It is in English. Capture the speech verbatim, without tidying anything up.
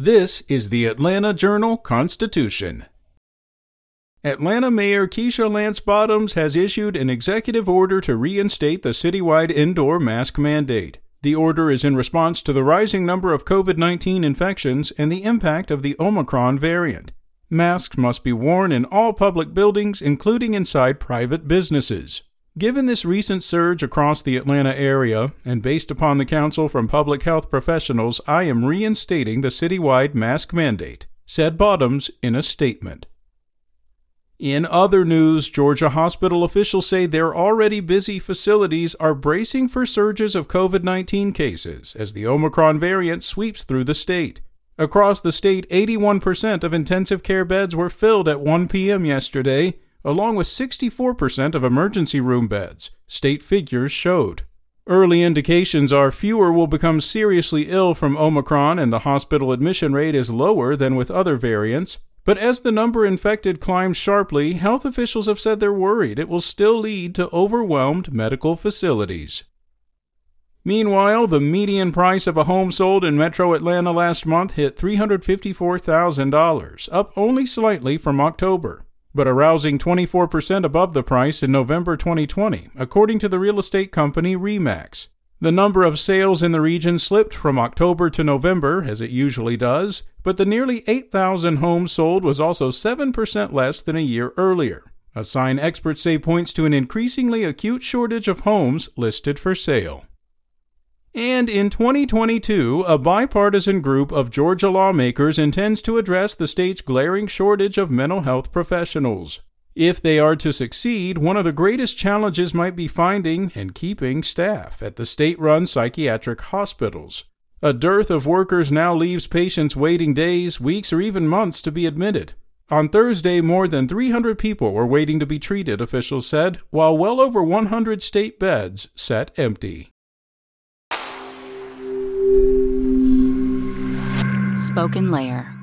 This is the Atlanta Journal-Constitution. Atlanta Mayor Keisha Lance Bottoms has issued an executive order to reinstate the citywide indoor mask mandate. The order is in response to the rising number of COVID nineteen infections and the impact of the Omicron variant. Masks must be worn in all public buildings, including inside private businesses. Given this recent surge across the Atlanta area, and based upon the counsel from public health professionals, I am reinstating the citywide mask mandate, said Bottoms in a statement. In other news, Georgia hospital officials say their already busy facilities are bracing for surges of COVID nineteen cases as the Omicron variant sweeps through the state. Across the state, eighty-one percent of intensive care beds were filled at one p.m. yesterday, along with sixty-four percent of emergency room beds, state figures showed. Early indications are fewer will become seriously ill from Omicron, and the hospital admission rate is lower than with other variants. But as the number infected climbs sharply, health officials have said they're worried it will still lead to overwhelmed medical facilities. Meanwhile, the median price of a home sold in Metro Atlanta last month hit three hundred fifty-four thousand dollars, up only slightly from October, but a rousing twenty-four percent above the price in November twenty twenty, according to the real estate company R E/MAX. The number of sales in the region slipped from October to November, as it usually does, but the nearly eight thousand homes sold was also seven percent less than a year earlier, a sign experts say points to an increasingly acute shortage of homes listed for sale. And in twenty twenty-two, a bipartisan group of Georgia lawmakers intends to address the state's glaring shortage of mental health professionals. If they are to succeed, one of the greatest challenges might be finding and keeping staff at the state-run psychiatric hospitals. A dearth of workers now leaves patients waiting days, weeks, or even months to be admitted. On Thursday, more than three hundred people were waiting to be treated, officials said, while well over one hundred state beds sat empty. Spoken Layer.